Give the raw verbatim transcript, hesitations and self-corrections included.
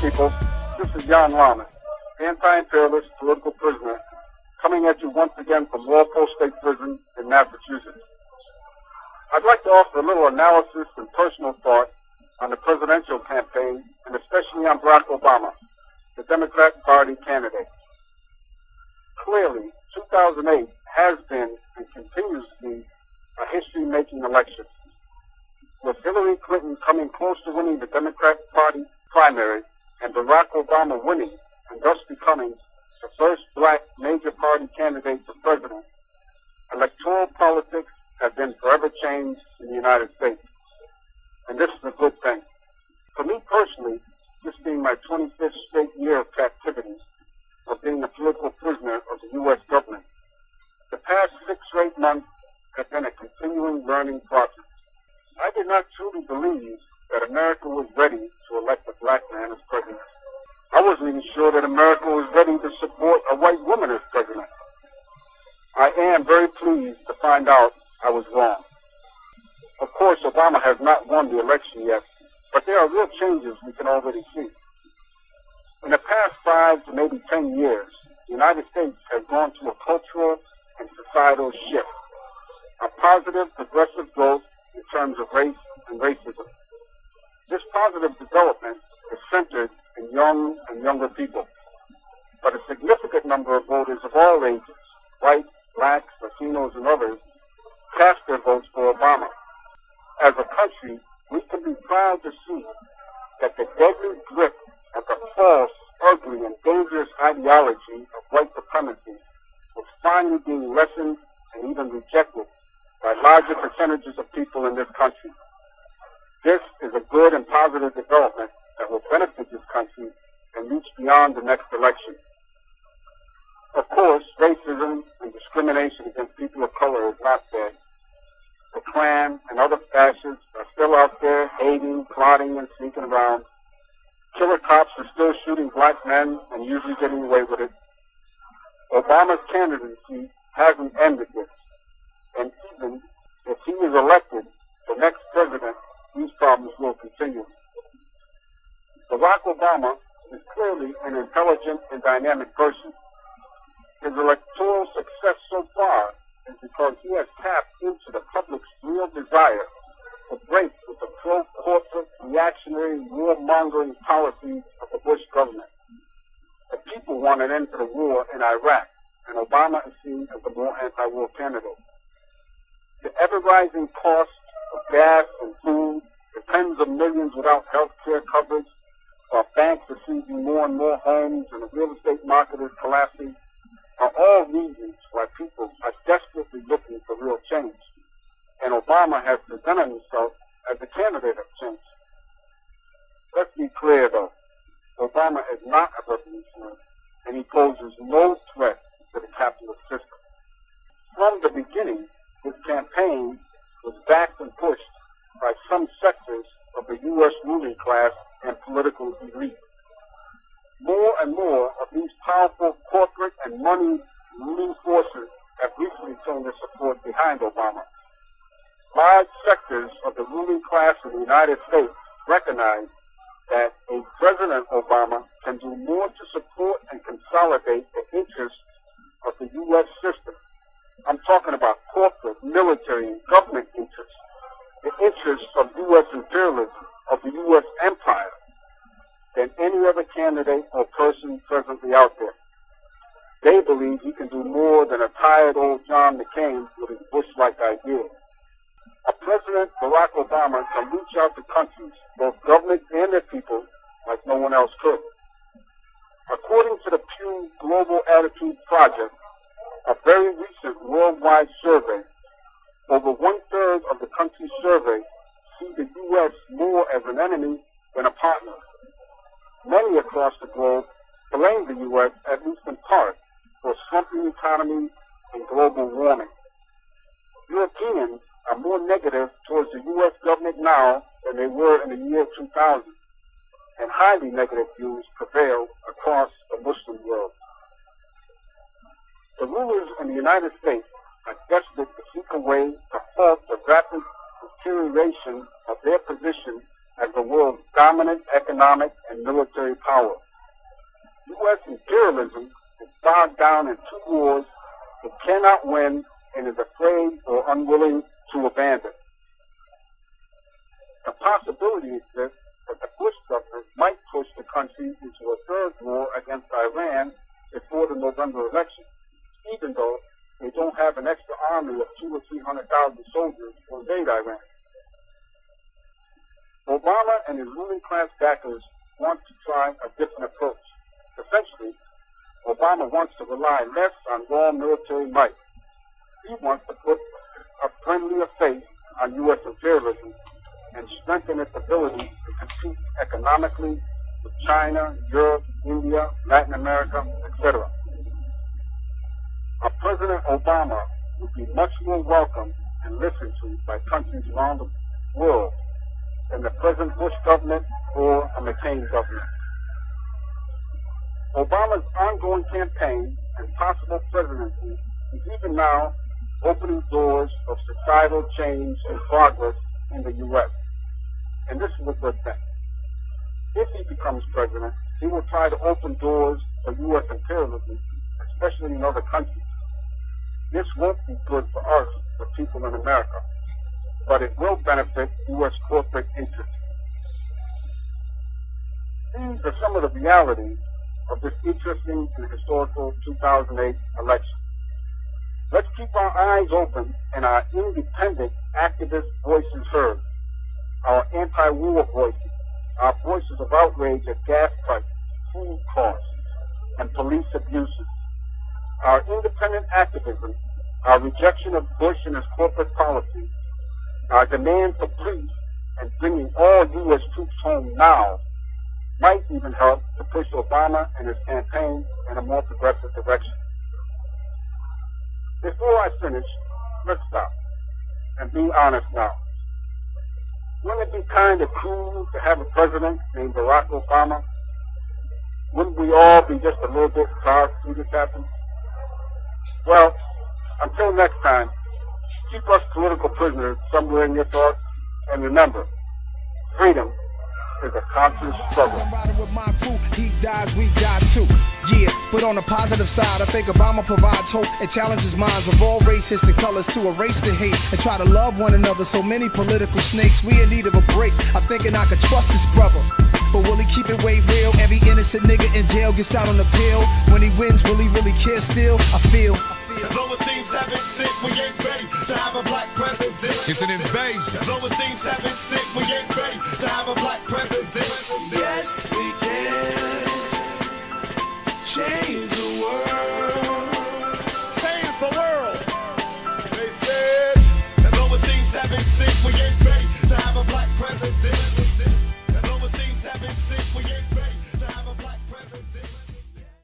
people. This is Jaan Laaman, anti-imperialist political prisoner, coming at you once again from Walpole State Prison in Massachusetts. I'd like to offer a little analysis and personal thought on the presidential campaign, and especially on Barack Obama, the Democrat Party candidate. Clearly, two thousand eight has been and continues to be a history-making election, with Hillary Clinton coming close to winning the Democrat Party primary and Barack Obama winning and thus becoming the first black major party candidate for president. Electoral politics have been forever changed in the United States, and this is a good thing. For me personally, this being my twenty-fifth straight year of captivity, of being a political prisoner of the U S government, the past six or eight months have been a continuing learning process. I did not truly believe that America was ready to elect a black man as president. I wasn't even sure that America was ready to support a white woman as president. I am very pleased to find out I was wrong. Of course, Obama has not won the election yet, but there are real changes we can already see. In the past five to maybe ten years, the United States has gone through a cultural and societal shift, a positive progressive growth in terms of race and racism. This positive development is centered in young and younger people, but a significant number of voters of all ages, white, blacks, Latinos, and others, cast their votes for Obama. As a country, we can be proud to see that the deadly grip of the false, ugly, and dangerous ideology of white supremacy was finally being lessened and even rejected by larger percentages of people in this country. This is a good and positive development that will benefit this country and reach beyond the next election. Of course, racism and discrimination against people of color is not dead. The Klan and other fascists are still out there hating, plotting, and sneaking around. Killer cops are still shooting black men and usually getting away with it. Obama's candidacy hasn't ended this, and even if he is elected the next president, these problems will continue. Barack Obama is clearly an intelligent and dynamic person. His electoral success so far is because he has tapped into the public's real desire to break with the pro-corporate, reactionary, war-mongering policies of the Bush government. The people want an end to the war in Iraq, and Obama is seen as the more anti-war candidate. The ever-rising cost of gas and food, the tens of millions without health care coverage, while banks are seizing more and more homes and the real estate market is collapsing, are all reasons why people are desperately looking for real change. And Obama has presented himself as a candidate of change. Let's be clear, though. Obama is not a revolutionary, and he poses no threat to the capitalist system. From the beginning, his campaign was backed and pushed by some sectors of the U S ruling class and political elite. More and more of these powerful corporate and money ruling forces have recently turned their support behind Obama. Large sectors of the ruling class of the United States recognize that a President Obama can do more to support and consolidate the interests of the U S system. I'm talking about corporate, military, and government interests, the interests of U S imperialism, of the U S empire, than any other candidate or person presently out there. They believe he can do more than a tired old John McCain with his Bush-like ideas. A President Barack Obama can reach out to countries, both governments and their people, like no one else could. According to the Pew Global Attitude Project, a very recent worldwide survey, over one-third of the countries surveyed see the U S more as an enemy than a partner. Many across the globe blame the U S, at least in part, for a slumping economy and global warming. Europeans are more negative towards the U S government now than they were in the year two thousand, and highly negative views prevail across the Muslim world. The rulers in the United States are desperate to seek a way to halt the rapid deterioration of their position as the world's dominant economic and military power. U S imperialism is bogged down in two wars it cannot win and is afraid or unwilling to abandon. The possibility exists that the Bush government might push the country into a third war against Iran before the November election, even though they don't have an extra army of two or three hundred thousand soldiers to invade Iran. Obama and his ruling class backers want to try a different approach. Essentially, Obama wants to rely less on raw military might. He wants to put a friendlier face on U S imperialism and strengthen its ability to compete economically with China, Europe, India, Latin America, et cetera. A President Obama would be much more welcomed and listened to by countries around the world than the present Bush government or a McCain government. Obama's ongoing campaign and possible presidency is even now opening doors of societal change and progress in the U S. And this is a good thing. If he becomes president, he will try to open doors for U S imperialism, especially in other countries. This won't be good for us, the people in America, but it will benefit U S corporate interests. These are some of the realities of this interesting and historical two thousand eight election. Let's keep our eyes open and our independent activist voices heard, our anti-war voices, our voices of outrage at gas prices, food costs, and police abuses. Our independent activism, our rejection of Bush and his corporate policy, our demand for peace and bringing all U S troops home now might even help to push Obama and his campaign in a more progressive direction. Before I finish, let's stop and be honest now. Wouldn't it be kind of cool to have a president named Barack Obama? Wouldn't we all be just a little bit proud to see this happen? Well, until next time, keep us political prisoners somewhere in your thoughts, and remember, freedom is a conscious struggle. I'm riding with my crew, he dies, we die too. Yeah, but on the positive side, I think Obama provides hope and challenges minds of all races and colors to erase the hate and try to love one another. So many political snakes, we in need of a break. I'm thinking I could trust this brother, but will he keep it way real? Every innocent nigga in jail gets out on appeal. When he wins, will he really care still? I feel. Though it seems heaven sent, we ain't ready to have a black president. It's an